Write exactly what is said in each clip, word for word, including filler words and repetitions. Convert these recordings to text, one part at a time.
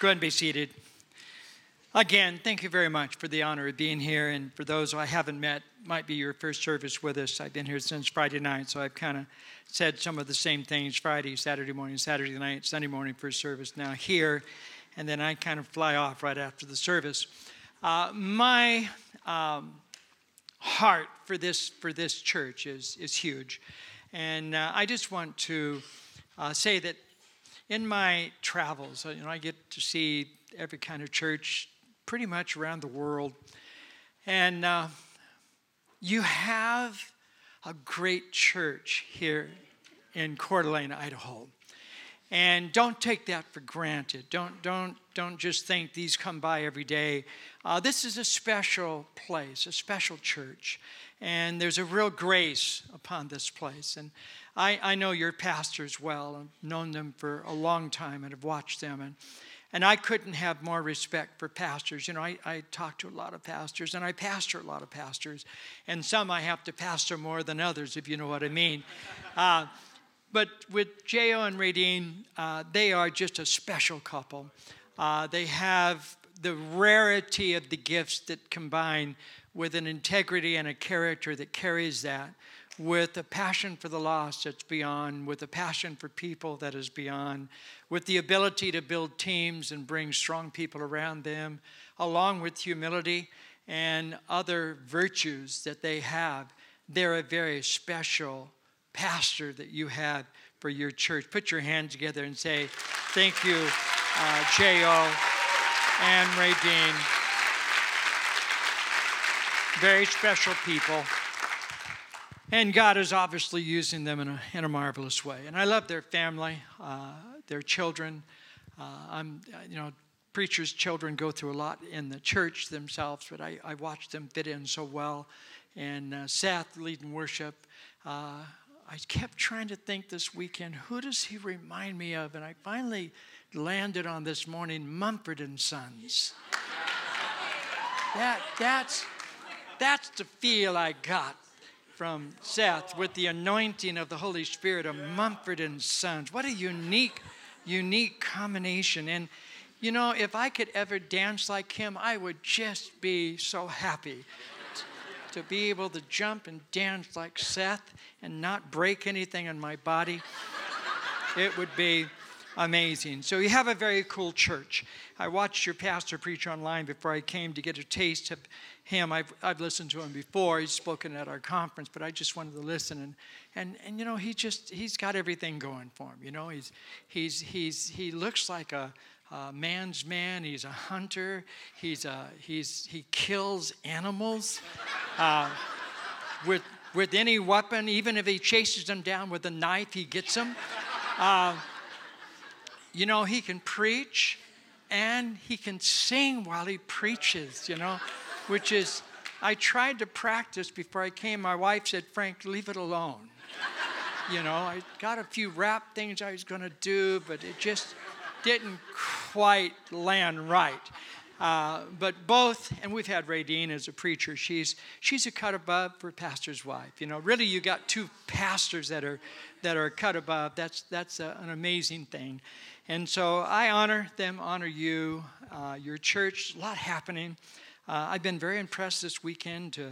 Go ahead and be seated. Again, thank you very much for the honor of being here. And for those who I haven't met, might be your first service with us. I've been here since Friday night, so I've kind of said some of the same things Friday, Saturday morning, Saturday night, Sunday morning, first service, now here. And then I kind of fly off right after the service. Uh, my um, heart for this for this church is, is huge. And uh, I just want to uh, say that in my travels, you know, I get to see every kind of church pretty much around the world. And uh, you have a great church here in Coeur d'Alene, Idaho. And don't take that for granted. Don't don't don't just think these come by every day. Uh, this is a special place, a special church, and there's a real grace upon this place. And I, I know your pastors well. I've known them for a long time and have watched them. And and I couldn't have more respect for pastors. You know, I, I talk to a lot of pastors, and I pastor a lot of pastors. And some I have to pastor more than others, if you know what I mean. Uh, But with J O and Radine, uh, they are just a special couple. Uh, they have the rarity of the gifts that combine with an integrity and a character that carries that, with a passion for the lost that's beyond, with a passion for people that is beyond, with the ability to build teams and bring strong people around them, along with humility and other virtues that they have. They're a very special pastor that you have for your church. Put your hands together and say, thank you, uh, J O and Radine. Very special people. And God is obviously using them in a, in a marvelous way. And I love their family, uh, their children. Uh, I'm, you know, preachers' children go through a lot in the church themselves, but I, I watch them fit in so well. And uh, Seth leading worship. Uh, I kept trying to think this weekend, who does he remind me of? And I finally landed on this morning, Mumford and Sons. That, that's, that's the feel I got from Seth with the anointing of the Holy Spirit of Mumford and Sons. What a unique, unique combination. And, you know, if I could ever dance like him, I would just be so happy to be able to jump and dance like Seth and not break anything in my body. It would be amazing. So you have a very cool church. I watched your pastor preach online before I came to get a taste of him. I've, I've listened to him before. He's spoken at our conference, but I just wanted to listen. And, and, and you know, he just, he's got everything going for him. You know, he's, he's, he's, he looks like a, Uh, man's man. He's a hunter. He's a he's he kills animals uh, with with any weapon. Even if he chases them down with a knife, he gets them. Uh, you know, he can preach, and he can sing while he preaches. You know, which is I tried to practice before I came. My wife said, "Frank, leave it alone." You know, I got a few rap things I was going to do, but it just didn't quite land right. Uh, but both, and we've had Radine as a preacher. She's she's a cut above for a pastor's wife. You know, really, you got two pastors that are that are cut above. That's that's a, an amazing thing. And so I honor them, honor you, uh, your church. A lot happening. Uh, I've been very impressed this weekend to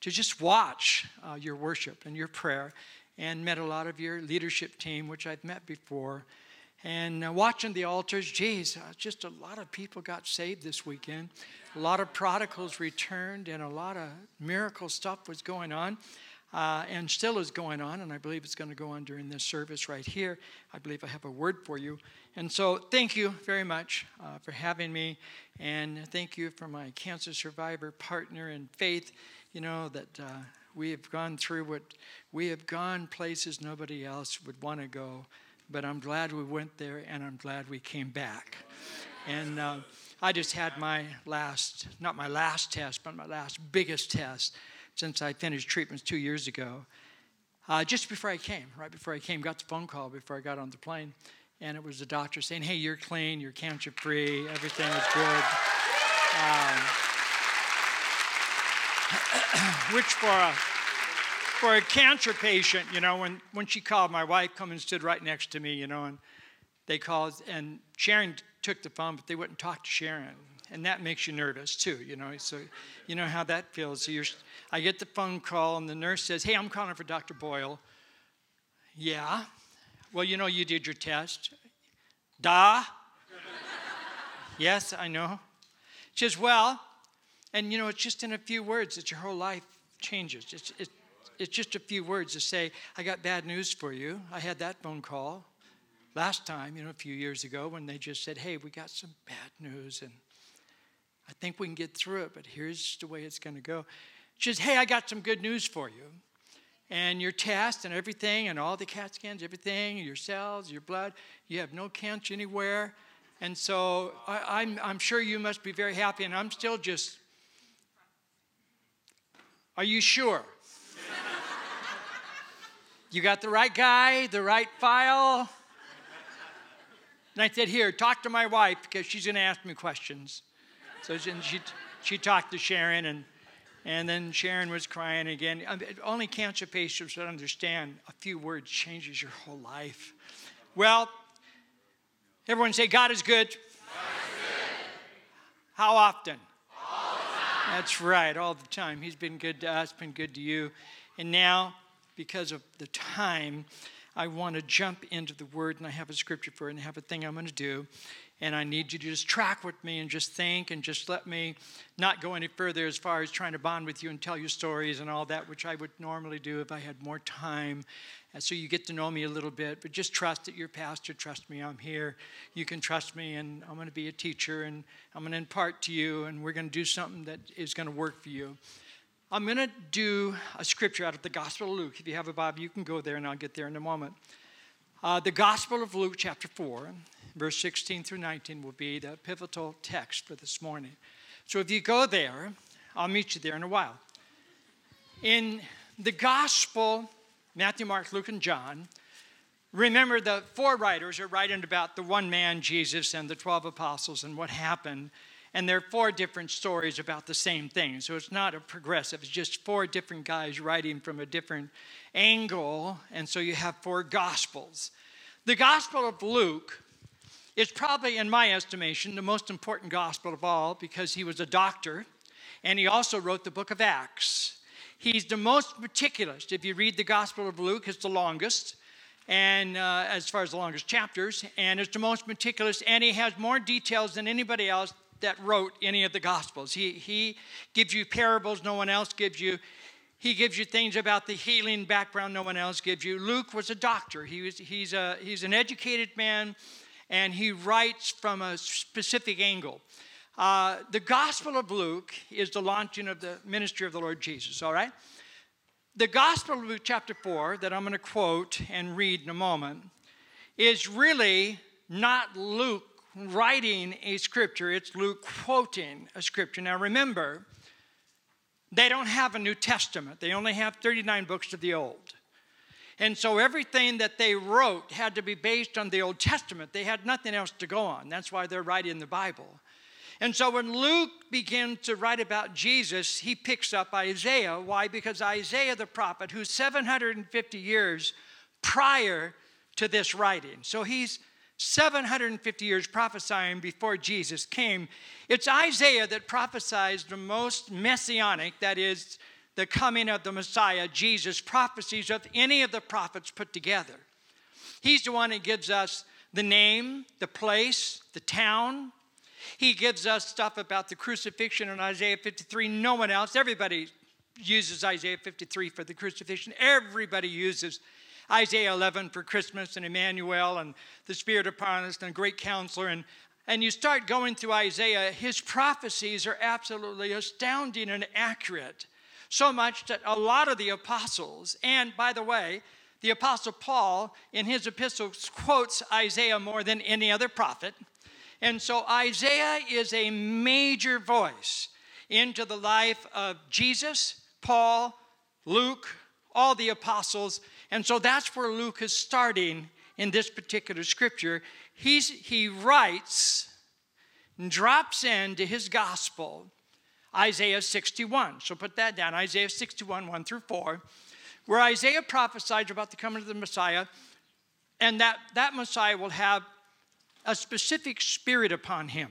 to just watch uh, your worship and your prayer, and met a lot of your leadership team, which I've met before. And watching the altars, geez, just a lot of people got saved this weekend. A lot of prodigals returned, and a lot of miracle stuff was going on uh, and still is going on. And I believe it's going to go on during this service right here. I believe I have a word for you. And so thank you very much uh, for having me. And thank you for my cancer survivor partner in faith, you know, that uh, we have gone through what we have gone places nobody else would want to go. But I'm glad we went there, and I'm glad we came back. And uh, I just had my last, not my last test, but my last biggest test since I finished treatments two years ago. Uh, just before I came, right before I came, got the phone call before I got on the plane. And it was the doctor saying, hey, you're clean, you're cancer-free, everything is good. Um, which for a... For a cancer patient, you know, when, when she called, my wife come and stood right next to me, you know, and they called, and Sharon took the phone, but they wouldn't talk to Sharon. And that makes you nervous, too, you know. So you know how that feels. You're, I get the phone call, and the nurse says, hey, I'm calling for Doctor Boyle. Yeah. Well, you know, you did your test. Da. Yes, I know. She says, well, and, you know, it's just in a few words that your whole life changes. It's, it's, it's just a few words to say, I got bad news for you. I had that phone call last time, you know, a few years ago when they just said, hey, we got some bad news, and I think we can get through it, but here's the way it's going to go. She says, hey, I got some good news for you. And your test and everything and all the CAT scans, everything, your cells, your blood, you have no cancer anywhere. And so I, I'm, I'm sure you must be very happy. And I'm still just, are you sure? You got the right guy, the right file? And I said, here, talk to my wife because she's going to ask me questions. So she she talked to Sharon, and and then Sharon was crying again. Only cancer patients would understand a few words changes your whole life. Well, everyone say, God is good. God is good. How often? All the time. That's right, all the time. He's been good to us, been good to you. And now, because of the time, I want to jump into the Word, and I have a scripture for it, and I have a thing I'm going to do. And I need you to just track with me and just think and just let me not go any further as far as trying to bond with you and tell you stories and all that, which I would normally do if I had more time. And so you get to know me a little bit, but just trust that you're pastor. Trust me, I'm here. You can trust me, and I'm going to be a teacher, and I'm going to impart to you, and we're going to do something that is going to work for you. I'm going to do a scripture out of the Gospel of Luke. If you have a Bible, you can go there, and I'll get there in a moment. Uh, the Gospel of Luke, chapter four. Verse sixteen through nineteen will be the pivotal text for this morning. So if you go there, I'll meet you there in a while. In the gospel, Matthew, Mark, Luke, and John, remember the four writers are writing about the one man, Jesus, and the twelve apostles and what happened. And there are four different stories about the same thing. So it's not a progressive. It's just four different guys writing from a different angle. And so you have four gospels. The Gospel of Luke, it's probably, in my estimation, the most important gospel of all because he was a doctor, and he also wrote the book of Acts. He's the most meticulous. If you read the Gospel of Luke, it's the longest, and uh, as far as the longest chapters, and it's the most meticulous, and he has more details than anybody else that wrote any of the gospels. He, he gives you parables no one else gives you. He gives you things about the healing background no one else gives you. Luke was a doctor. He was, he's, a, he's an educated man, and he writes from a specific angle. Uh, the Gospel of Luke is the launching of the ministry of the Lord Jesus, all right? The Gospel of Luke chapter four that I'm going to quote and read in a moment is really not Luke writing a scripture. It's Luke quoting a scripture. Now remember, they don't have a New Testament. They only have thirty-nine books of the Old. And so everything that they wrote had to be based on the Old Testament. They had nothing else to go on. That's why they're writing the Bible. And so when Luke begins to write about Jesus, he picks up Isaiah. Why? Because Isaiah the prophet, who's seven hundred fifty years prior to this writing. So he's seven hundred fifty years prophesying before Jesus came. It's Isaiah that prophesies the most messianic, that is, the coming of the Messiah, Jesus, prophecies of any of the prophets put together. He's the one that gives us the name, the place, the town. He gives us stuff about the crucifixion in Isaiah fifty-three. No one else. Everybody uses Isaiah fifty-three for the crucifixion. Everybody uses Isaiah eleven for Christmas and Emmanuel and the Spirit upon us and a great counselor. And And you start going through Isaiah, his prophecies are absolutely astounding and accurate. So much that a lot of the apostles, and by the way, the apostle Paul in his epistles quotes Isaiah more than any other prophet. And so Isaiah is a major voice into the life of Jesus, Paul, Luke, all the apostles. And so that's where Luke is starting in this particular scripture. He's, he writes and drops into his gospel Isaiah sixty-one. So put that down, Isaiah sixty-one, one through four, where Isaiah prophesies about the coming of the Messiah, and that, that Messiah will have a specific spirit upon him.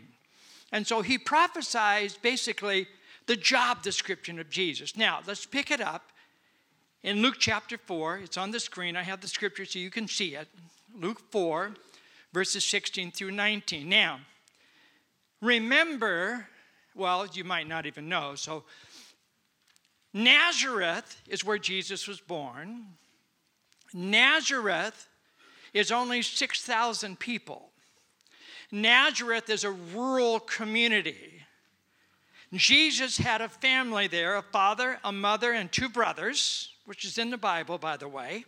And so he prophesies basically the job description of Jesus. Now, let's pick it up in Luke chapter four. It's on the screen. I have the scripture so you can see it. Luke four, verses sixteen through nineteen. Now, remember, well, you might not even know, so Nazareth is where Jesus was born. Nazareth is only six thousand people. Nazareth is a rural community. Jesus had a family there, a father, a mother, and two brothers, which is in the Bible, by the way.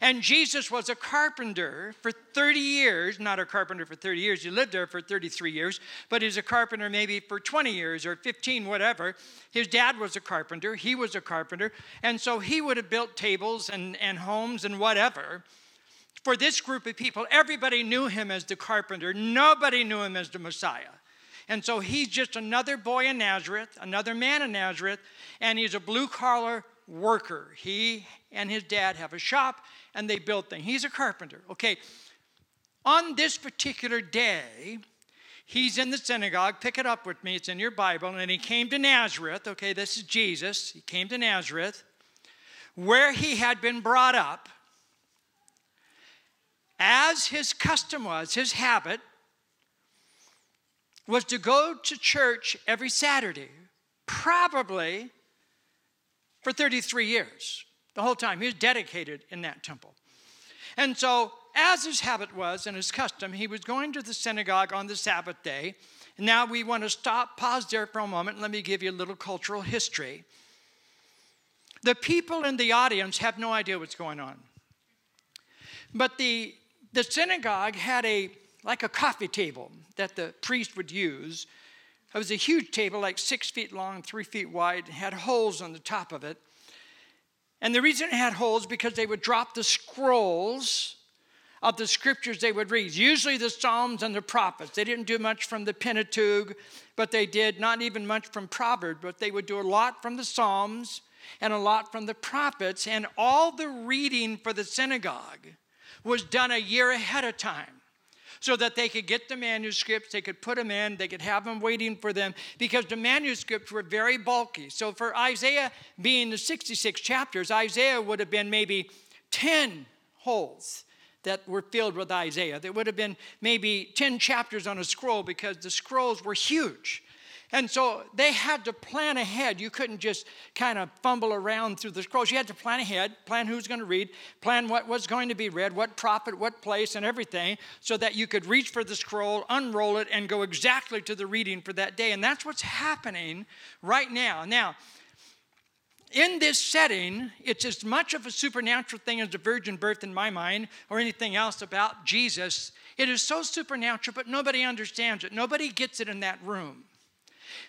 And Jesus was a carpenter for thirty years, not a carpenter for thirty years, he lived there for thirty-three years, but he's a carpenter maybe for twenty years or fifteen, whatever. His dad was a carpenter, he was a carpenter, and so he would have built tables and, and homes and whatever. For this group of people, everybody knew him as the carpenter, nobody knew him as the Messiah. And so he's just another boy in Nazareth, another man in Nazareth, and he's a blue-collar worker. He and his dad have a shop, and they build things. He's a carpenter. Okay, on this particular day, he's in the synagogue. Pick it up with me. It's in your Bible. And he came to Nazareth. Okay, this is Jesus. He came to Nazareth, where he had been brought up. As his custom was, his habit was to go to church every Saturday, probably for thirty-three years. The whole time. He was dedicated in that temple. And so, as his habit was and his custom, he was going to the synagogue on the Sabbath day. Now we want to stop, pause there for a moment, and let me give you a little cultural history. The people in the audience have no idea what's going on. But the, the synagogue had a, like a coffee table that the priest would use. It was a huge table, like six feet long, three feet wide, and had holes on the top of it. And the reason it had holes because they would drop the scrolls of the scriptures they would read, usually the Psalms and the prophets. They didn't do much from the Pentateuch, but they did not even much from Proverbs, but they would do a lot from the Psalms and a lot from the prophets, and all the reading for the synagogue was done a year ahead of time so that they could get the manuscripts, they could put them in, they could have them waiting for them, because the manuscripts were very bulky. So for Isaiah being the sixty-six chapters, Isaiah would have been maybe ten holes that were filled with Isaiah. There would have been maybe ten chapters on a scroll because the scrolls were huge. And so they had to plan ahead. You couldn't just kind of fumble around through the scrolls. You had to plan ahead, plan who's going to read, plan what was going to be read, what prophet, what place, and everything, so that you could reach for the scroll, unroll it, and go exactly to the reading for that day. And that's what's happening right now. Now, in this setting, it's as much of a supernatural thing as the virgin birth in my mind or anything else about Jesus. It is so supernatural, but nobody understands it. Nobody gets it in that room.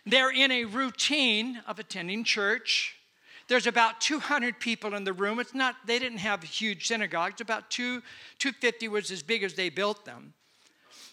They're in a routine of attending church. There's about two hundred people in the room. It's not, they didn't have huge synagogues. About two, two hundred fifty was as big as they built them.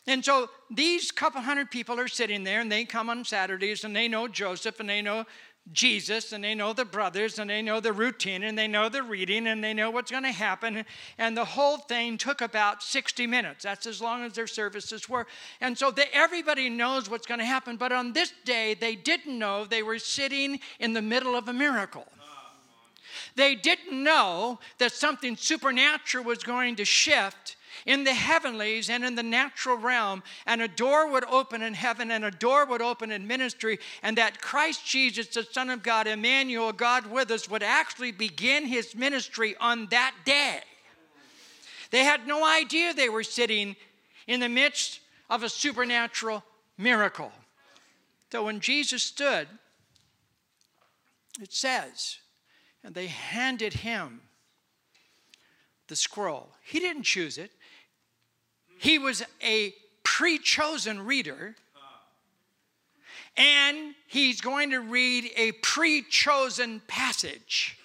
And so these couple hundred people are sitting there, and they come on Saturdays, and they know Joseph, and they know Jesus, and they know the brothers, and they know the routine, and they know the reading, and they know what's going to happen. And the whole thing took about sixty minutes. That's as long as their services were. And so they, everybody knows what's going to happen. But on this day, they didn't know they were sitting in the middle of a miracle. They didn't know that something supernatural was going to shift in the heavenlies and in the natural realm, and a door would open in heaven, and a door would open in ministry, and that Christ Jesus, the Son of God, Emmanuel, God with us, would actually begin his ministry on that day. They had no idea they were sitting in the midst of a supernatural miracle. So when Jesus stood, it says, and they handed him the scroll. He didn't choose it. He was a pre-chosen reader, and he's going to read a pre-chosen passage,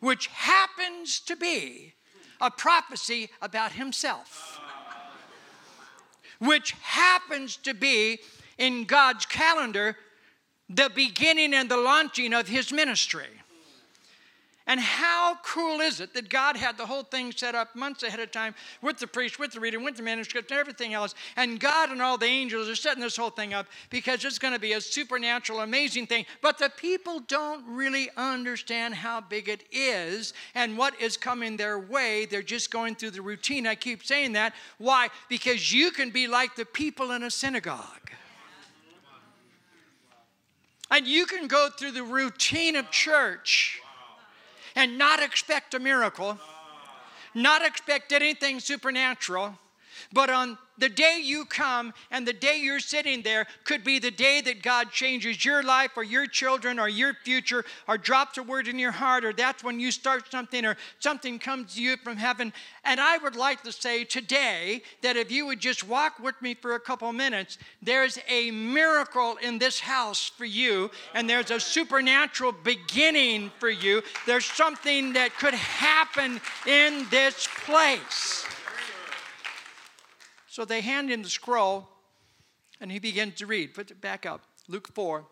which happens to be a prophecy about himself, which happens to be, in God's calendar, the beginning and the launching of his ministry. And how cool is it that God had the whole thing set up months ahead of time with the priest, with the reader, with the manuscript, and everything else. And God and all the angels are setting this whole thing up because it's going to be a supernatural, amazing thing. But the people don't really understand how big it is and what is coming their way. They're just going through the routine. I keep saying that. Why? Because you can be like the people in a synagogue. And you can go through the routine of church and not expect a miracle, not expect anything supernatural, but on the day you come and the day you're sitting there could be the day that God changes your life or your children or your future or drops a word in your heart, or that's when you start something or something comes to you from heaven. And I would like to say today that if you would just walk with me for a couple minutes, there's a miracle in this house for you, and there's a supernatural beginning for you. There's something that could happen in this place. So they hand him the scroll, and he begins to read. Put it back up, Luke four.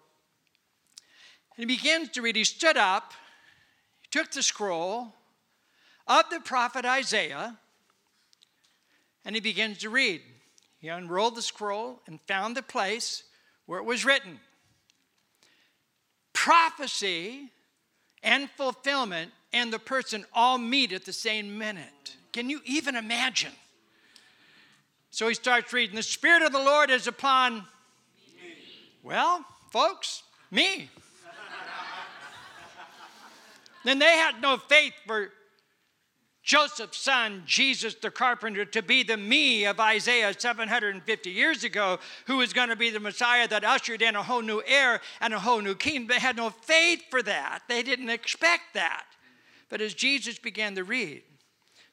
And he begins to read. He stood up, he took the scroll of the prophet Isaiah, and he begins to read. He unrolled the scroll and found the place where it was written, "Prophecy and fulfillment and the person all meet at the same minute." Can you even imagine? So he starts reading, "The Spirit of the Lord is upon me." Well, folks, me. Then they had no faith for Joseph's son, Jesus the carpenter, to be the me of Isaiah seven hundred fifty years ago, who was going to be the Messiah that ushered in a whole new era and a whole new kingdom. They had no faith for that. They didn't expect that. But as Jesus began to read,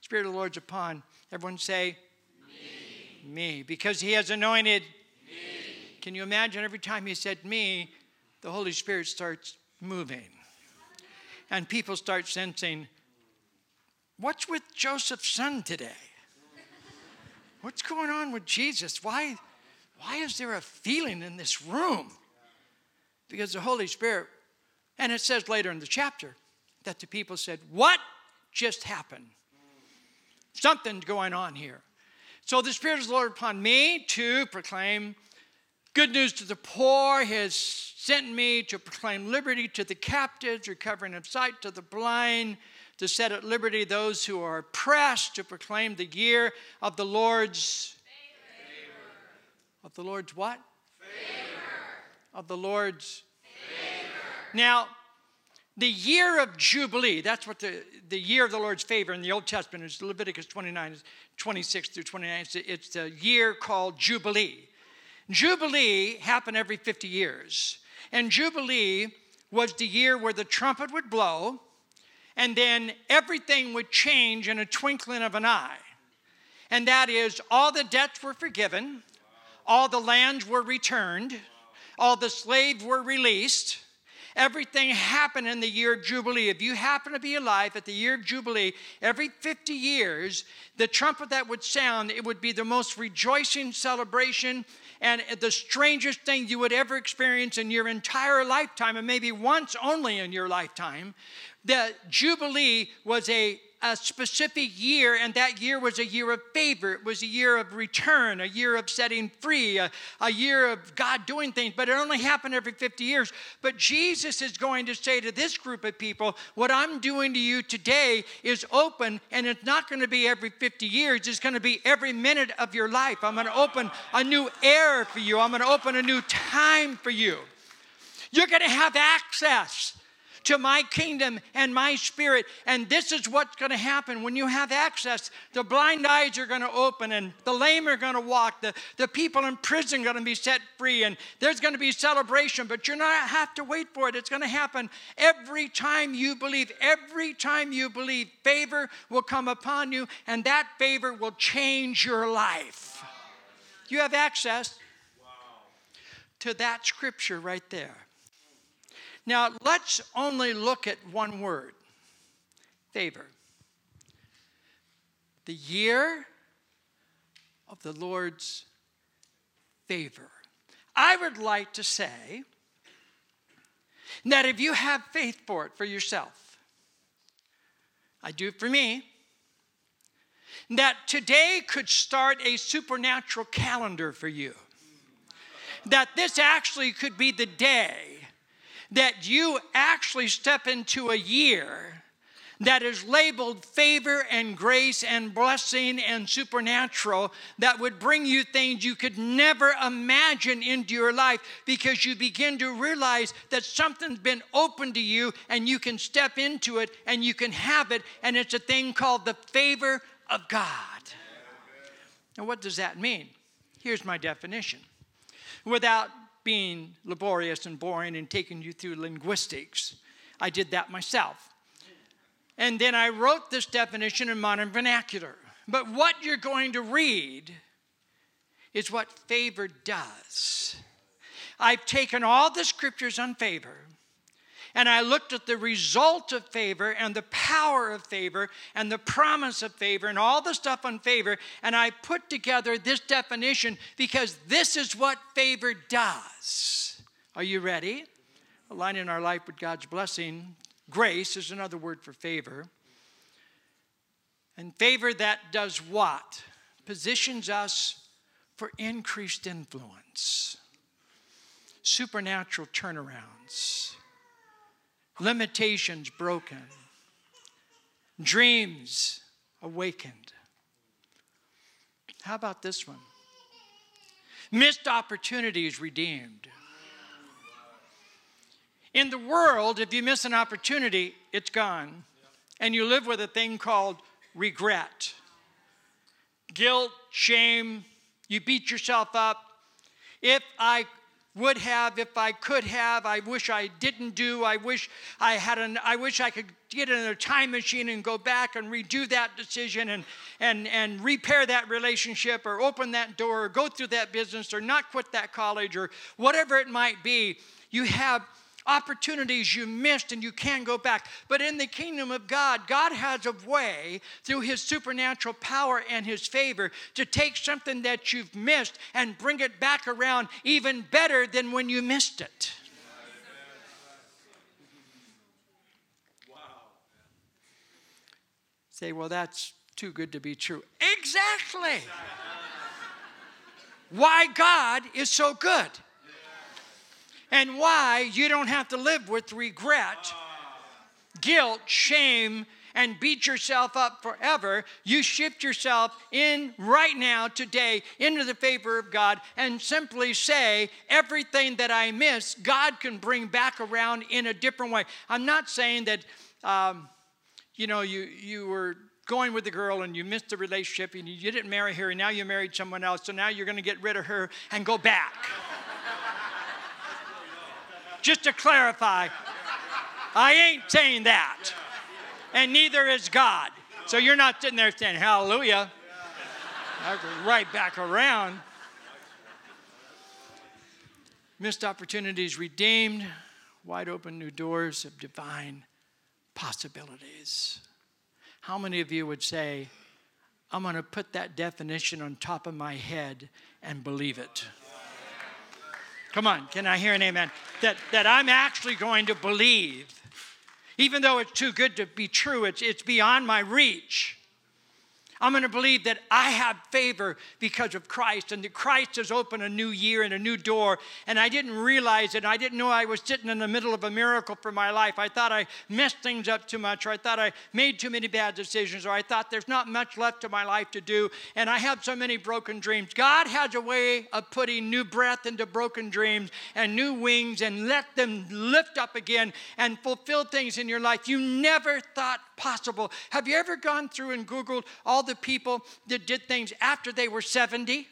"Spirit of the Lord's upon," everyone say, "Me," because he has anointed me. Can you imagine? Every time he said "me," the Holy Spirit starts moving. And people start sensing, what's with Joseph's son today? What's going on with Jesus? Why, why is there a feeling in this room? Because the Holy Spirit, and it says later in the chapter that the people said, "What just happened? Something's going on here." So the Spirit of the Lord upon me to proclaim good news to the poor. He has sent me to proclaim liberty to the captives, recovering of sight to the blind, to set at liberty those who are oppressed, to proclaim the year of the Lord's favor. Of the Lord's what? Favor. Of the Lord's favor. Now, the year of Jubilee, that's what the, the year of the Lord's favor in the Old Testament is, Leviticus twenty-nine, twenty-six through twenty-nine. It's, it's a year called Jubilee. Jubilee happened every fifty years. And Jubilee was the year where the trumpet would blow, and then everything would change in a twinkling of an eye. And that is, all the debts were forgiven, all the lands were returned, all the slaves were released. Everything happened in the year of Jubilee. If you happen to be alive at the year of Jubilee, every fifty years, the trumpet that would sound, it would be the most rejoicing celebration and the strangest thing you would ever experience in your entire lifetime, and maybe once only in your lifetime. The Jubilee was a a specific year, and that year was a year of favor. It was a year of return, a year of setting free, a, a year of God doing things, but it only happened every fifty years. But Jesus is going to say to this group of people, what I'm doing to you today is open, and it's not going to be every fifty years. It's going to be every minute of your life. I'm going to open a new era for you. I'm going to open a new time for you. You're going to have access to my kingdom and my spirit. And this is what's going to happen when you have access. The blind eyes are going to open, and the lame are going to walk. The, the people in prison are going to be set free, and there's going to be celebration, but you're not have to wait for it. It's going to happen every time you believe. Every time you believe, favor will come upon you, and that favor will change your life. Wow. You have access wow. to that scripture right there. Now, let's only look at one word, favor. The year of the Lord's favor. I would like to say that if you have faith for it for yourself, I do it for me, that today could start a supernatural calendar for you. That this actually could be the day that you actually step into a year that is labeled favor and grace and blessing and supernatural, that would bring you things you could never imagine into your life, because you begin to realize that something's been open to you and you can step into it and you can have it, and it's a thing called the favor of God. Now, what does that mean? Here's my definition. Without being laborious and boring and taking you through linguistics, I did that myself. And then I wrote this definition in modern vernacular. But what you're going to read is what favor does. I've taken all the scriptures on favor, and I looked at the result of favor and the power of favor and the promise of favor and all the stuff on favor, and I put together this definition, because this is what favor does. Are you ready? Aligning our life with God's blessing. Grace is another word for favor. And favor that does what? Positions us for increased influence, supernatural turnarounds, limitations broken, dreams awakened. How about this one? Missed opportunities redeemed. In the world, if you miss an opportunity, it's gone. And you live with a thing called regret. Guilt, shame, you beat yourself up. If I would have, if I could have, I wish I didn't do, I wish I had an, I wish I could get in a time machine and go back and redo that decision and, and, and repair that relationship or open that door or go through that business or not quit that college or whatever it might be. You have opportunities you missed and you can go back. But in the kingdom of God, God has a way through his supernatural power and his favor to take something that you've missed and bring it back around even better than when you missed it. Wow. Say, well, that's too good to be true. Exactly. Why God is so good. And why you don't have to live with regret, guilt, shame, and beat yourself up forever. You shift yourself in right now, today, into the favor of God, and simply say, everything that I miss, God can bring back around in a different way. I'm not saying that, um, you know, you, you were going with the girl and you missed the relationship and you didn't marry her and now you married someone else, so now you're going to get rid of her and go back. Just to clarify, I ain't saying that. And neither is God. So you're not sitting there saying, hallelujah. I go right back around. Missed opportunities redeemed. Wide open new doors of divine possibilities. How many of you would say, I'm going to put that definition on top of my head and believe it? Come on, can I hear an amen? That that I'm actually going to believe. Even though it's too good to be true, it's, it's beyond my reach. I'm going to believe that I have favor because of Christ, and that Christ has opened a new year and a new door, and I didn't realize it. I didn't know I was sitting in the middle of a miracle for my life. I thought I messed things up too much, or I thought I made too many bad decisions, or I thought there's not much left of my life to do, and I have so many broken dreams. God has a way of putting new breath into broken dreams and new wings and let them lift up again and fulfill things in your life you never thought possible. Have you ever gone through and Googled all the people that did things after they were seventy?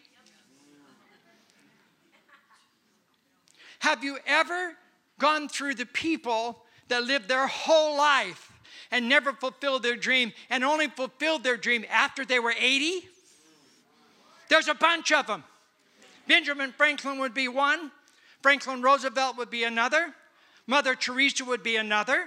Have you ever gone through the people that lived their whole life and never fulfilled their dream and only fulfilled their dream after they were eighty? There's a bunch of them. Benjamin Franklin would be one. Franklin Roosevelt would be another. Mother Teresa would be another.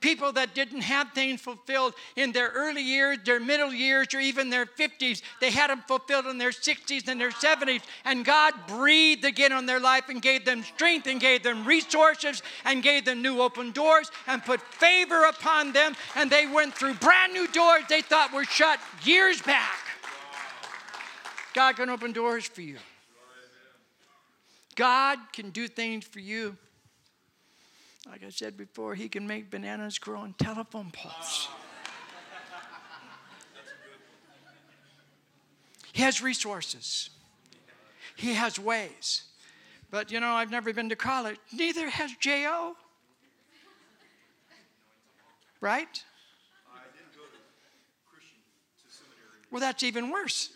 People that didn't have things fulfilled in their early years, their middle years, or even their fifties. They had them fulfilled in their sixties and their seventies. And God breathed again on their life and gave them strength and gave them resources and gave them new open doors and put favor upon them. And they went through brand new doors they thought were shut years back. God can open doors for you. God can do things for you. Like I said before, he can make bananas grow on telephone poles. He has resources. He has ways. But, you know, I've never been to college. Neither has J O Right? I didn't go to Christian to seminary. Well, that's even worse.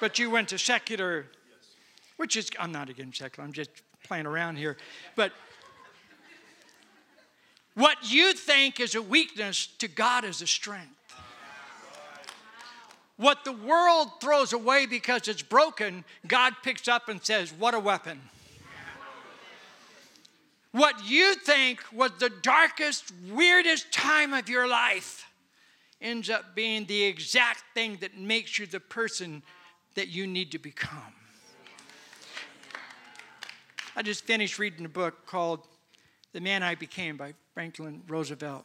But you went to secular. Which is, I'm not against secular, I'm just playing around here. But what you think is a weakness, to God is a strength. What the world throws away because it's broken, God picks up and says, what a weapon. What you think was the darkest, weirdest time of your life ends up being the exact thing that makes you the person that you need to become. I just finished reading a book called The Man I Became by Franklin Roosevelt,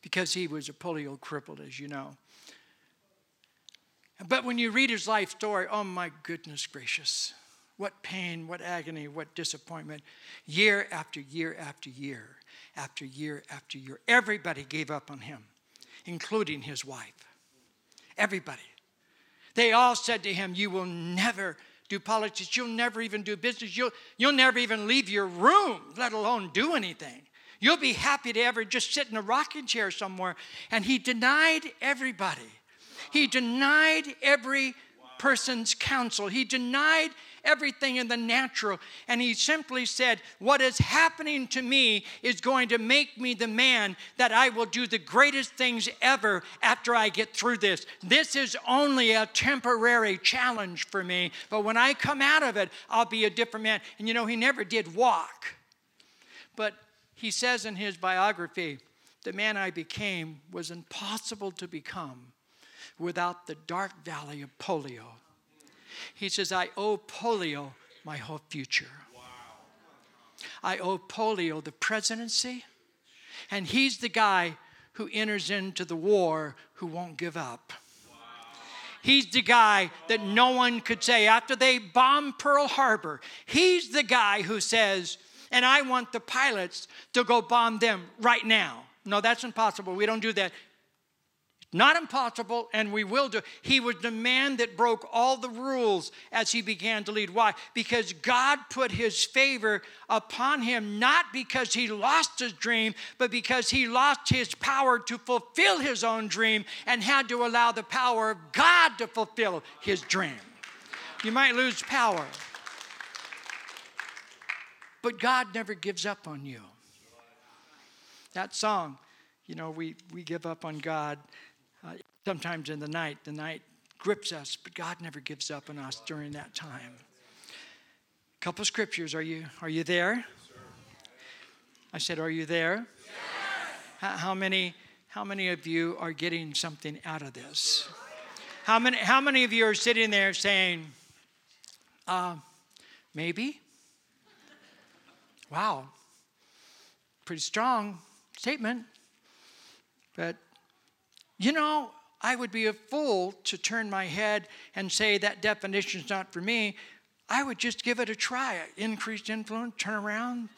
because he was a polio crippled, as you know. But when you read his life story, oh my goodness gracious, what pain, what agony, what disappointment, year after year after year, after year after year. Everybody gave up on him, including his wife. Everybody. They all said to him, you will never do politics, you'll never even do business, you'll, you'll never even leave your room, let alone do anything. You'll be happy to ever just sit in a rocking chair somewhere. And he denied everybody. He denied every person's counsel. He denied everything in the natural. And he simply said, what is happening to me is going to make me the man that I will do the greatest things ever after I get through this. This is only a temporary challenge for me, but when I come out of it, I'll be a different man. And you know, he never did walk. But he says in his biography, the man I became was impossible to become without the dark valley of polio. He says, I owe polio my whole future. Wow. I owe polio the presidency. And he's the guy who enters into the war who won't give up. Wow. He's the guy that no one could say after they bombed Pearl Harbor. He's the guy who says, and I want the pilots to go bomb them right now. No, that's impossible. We don't do that. Not impossible, and we will do. He was the man that broke all the rules as he began to lead. Why? Because God put his favor upon him, not because he lost his dream, but because he lost his power to fulfill his own dream and had to allow the power of God to fulfill his dream. You might lose power, but God never gives up on you. That song, you know, we, we give up on God. Uh, sometimes in the night, the night grips us, but God never gives up on us during that time. A couple scriptures. Are you are you there? I said, are you there? Yes. How, how many how many of you are getting something out of this? How many how many of you are sitting there saying, uh, maybe? Wow, pretty strong statement, but. You know, I would be a fool to turn my head and say that definition's not for me. I would just give it a try. Increased influence, turn around,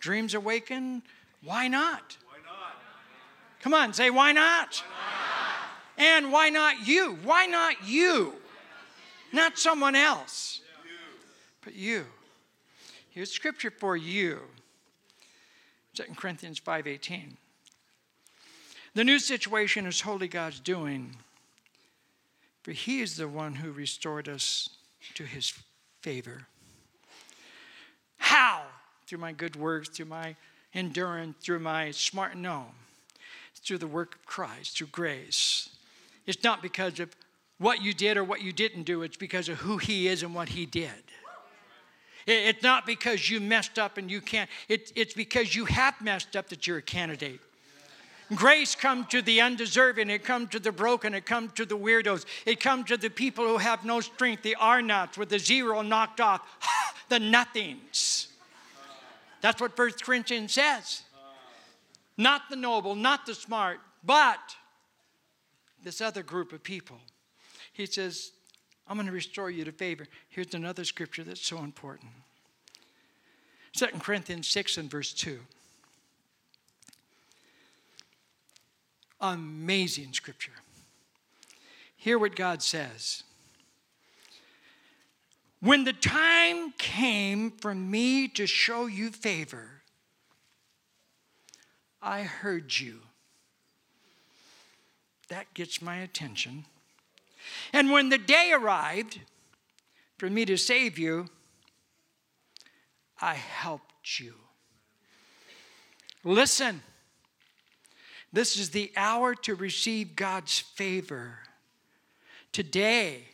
dreams awaken. Why not? Why not? Come on, say why not? Why not? And why not you? Why not you? Not someone else, but you. Here's scripture for you. Second Corinthians five eighteen. The new situation is wholly God's doing, for he is the one who restored us to his favor. How? Through my good works, through my endurance, through my smart no. It's through the work of Christ, through grace. It's not because of what you did or what you didn't do. It's because of who he is and what he did. It's not because you messed up and you can't. It, it's because you have messed up that you're a candidate. Grace comes to the undeserving. It comes to the broken. It comes to the weirdos. It comes to the people who have no strength, the are-nots with the zero knocked off, the nothings. That's what First Corinthians says. Not the noble, not the smart, but this other group of people. He says, I'm going to restore you to favor. Here's another scripture that's so important. Second Corinthians six and verse two. Amazing scripture. Hear what God says. When the time came for me to show you favor, I heard you. That gets my attention. And when the day arrived for me to save you, I helped you. Listen, this is the hour to receive God's favor. Today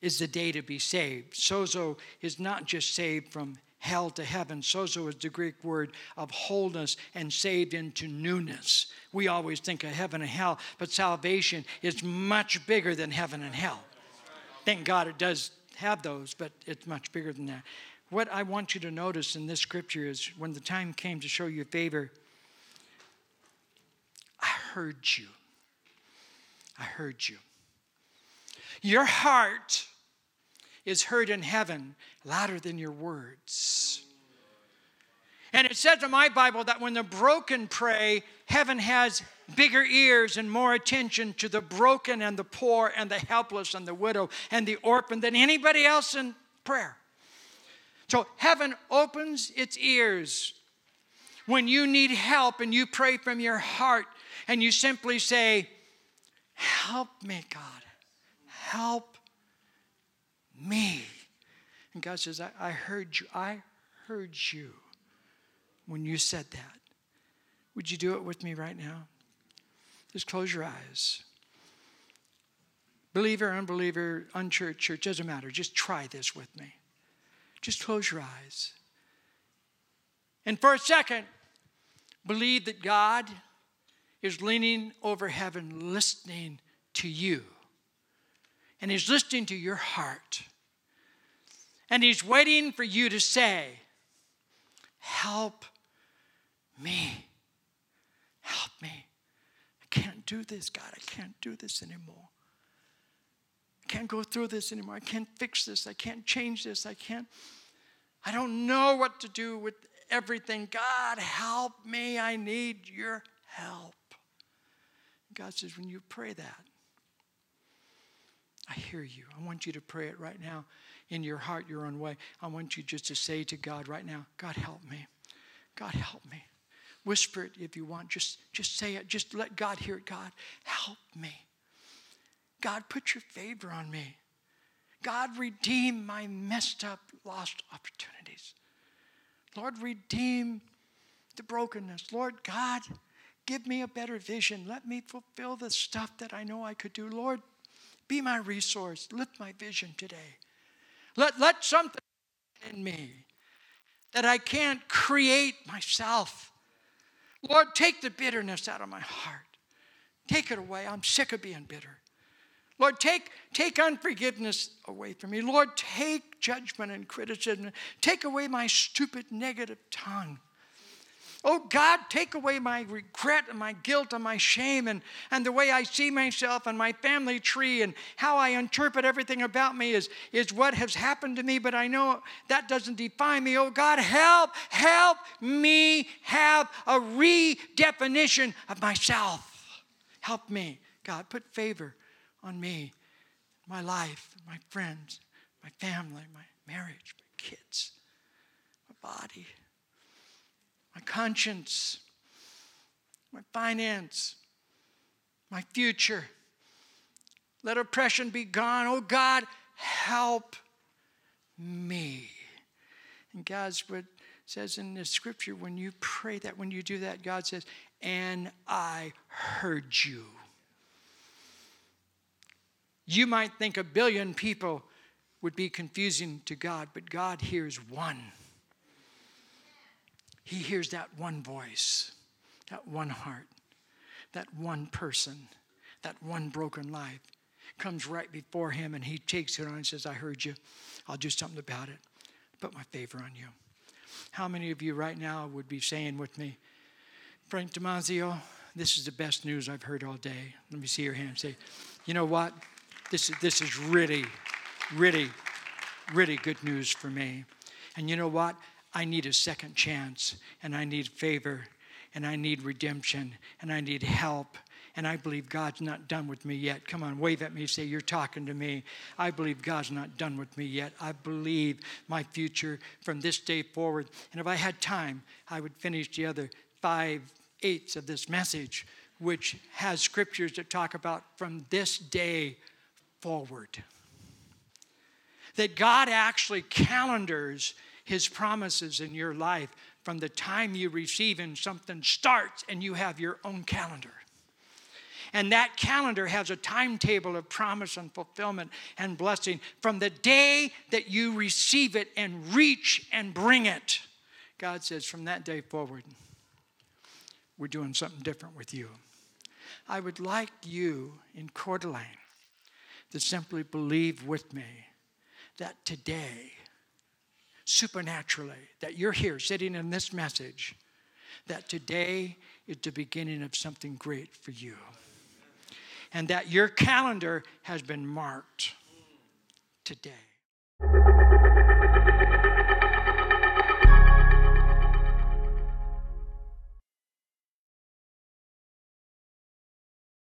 is the day to be saved. Sozo is not just saved from hell to heaven. Sozo is the Greek word of wholeness and saved into newness. We always think of heaven and hell, but salvation is much bigger than heaven and hell. Thank God it does have those, but it's much bigger than that. What I want you to notice in this scripture is when the time came to show you favor, I heard you. I heard you. Your heart is heard in heaven louder than your words. And it says in my Bible that when the broken pray, heaven has bigger ears and more attention to the broken and the poor and the helpless and the widow and the orphan than anybody else in prayer. So heaven opens its ears when you need help and you pray from your heart and you simply say, help me, God, help me. And God says, I, I heard you. I heard you when you said that. Would you do it with me right now? Just close your eyes. Believer, unbeliever, unchurched, church, doesn't matter. Just try this with me. Just close your eyes. And for a second, believe that God is leaning over heaven, listening to you. And he's listening to your heart. And he's waiting for you to say, help me. Help me. I can't do this, God. I can't do this anymore. I can't go through this anymore. I can't fix this. I can't change this. I can't. I don't know what to do with everything. God, help me. I need your help. God says, when you pray that, I hear you. I want you to pray it right now in your heart, your own way. I want you just to say to God right now, God, help me. God, help me. Whisper it if you want. Just, just say it. Just let God hear it. God, help me. God, put your favor on me. God, redeem my messed up, lost opportunities. Lord, redeem the brokenness. Lord, God, give me a better vision. Let me fulfill the stuff that I know I could do. Lord, be my resource. Lift my vision today. Let, let something in me that I can't create myself. Lord, take the bitterness out of my heart. Take it away. I'm sick of being bitter. Lord, take, take unforgiveness away from me. Lord, take judgment and criticism. Take away my stupid negative tongue. Oh, God, take away my regret and my guilt and my shame and, and the way I see myself and my family tree and how I interpret everything about me is, is what has happened to me, but I know that doesn't define me. Oh, God, help, help me have a redefinition of myself. Help me, God, put favor on me, my life, my friends, my family, my marriage, my kids, my body, my conscience, my finance, my future. Let oppression be gone. Oh, God, help me. And God's what says in the scripture, when you pray that, when you do that, God says, and I heard you. You might think a billion people would be confusing to God, but God hears one. He hears that one voice, that one heart, that one person, that one broken life comes right before him, and he takes it on and says, I heard you. I'll do something about it. Put my favor on you. How many of you right now would be saying with me, Frank Damasio, this is the best news I've heard all day. Let me see your hand and say, you know what? This is, this is really, really, really good news for me. And you know what? I need a second chance, and I need favor, and I need redemption, and I need help. And I believe God's not done with me yet. Come on, wave at me, say, you're talking to me. I believe God's not done with me yet. I believe my future from this day forward. And if I had time, I would finish the other five-eighths of this message, which has scriptures that talk about from this day forward. That God actually calendars his promises in your life from the time you receive and something starts and you have your own calendar. And that calendar has a timetable of promise and fulfillment and blessing from the day that you receive it and reach and bring it. God says, from that day forward, we're doing something different with you. I would like you in Coeur d'Alene to simply believe with me that today, supernaturally, that you're here sitting in this message, that today is the beginning of something great for you. And that your calendar has been marked today.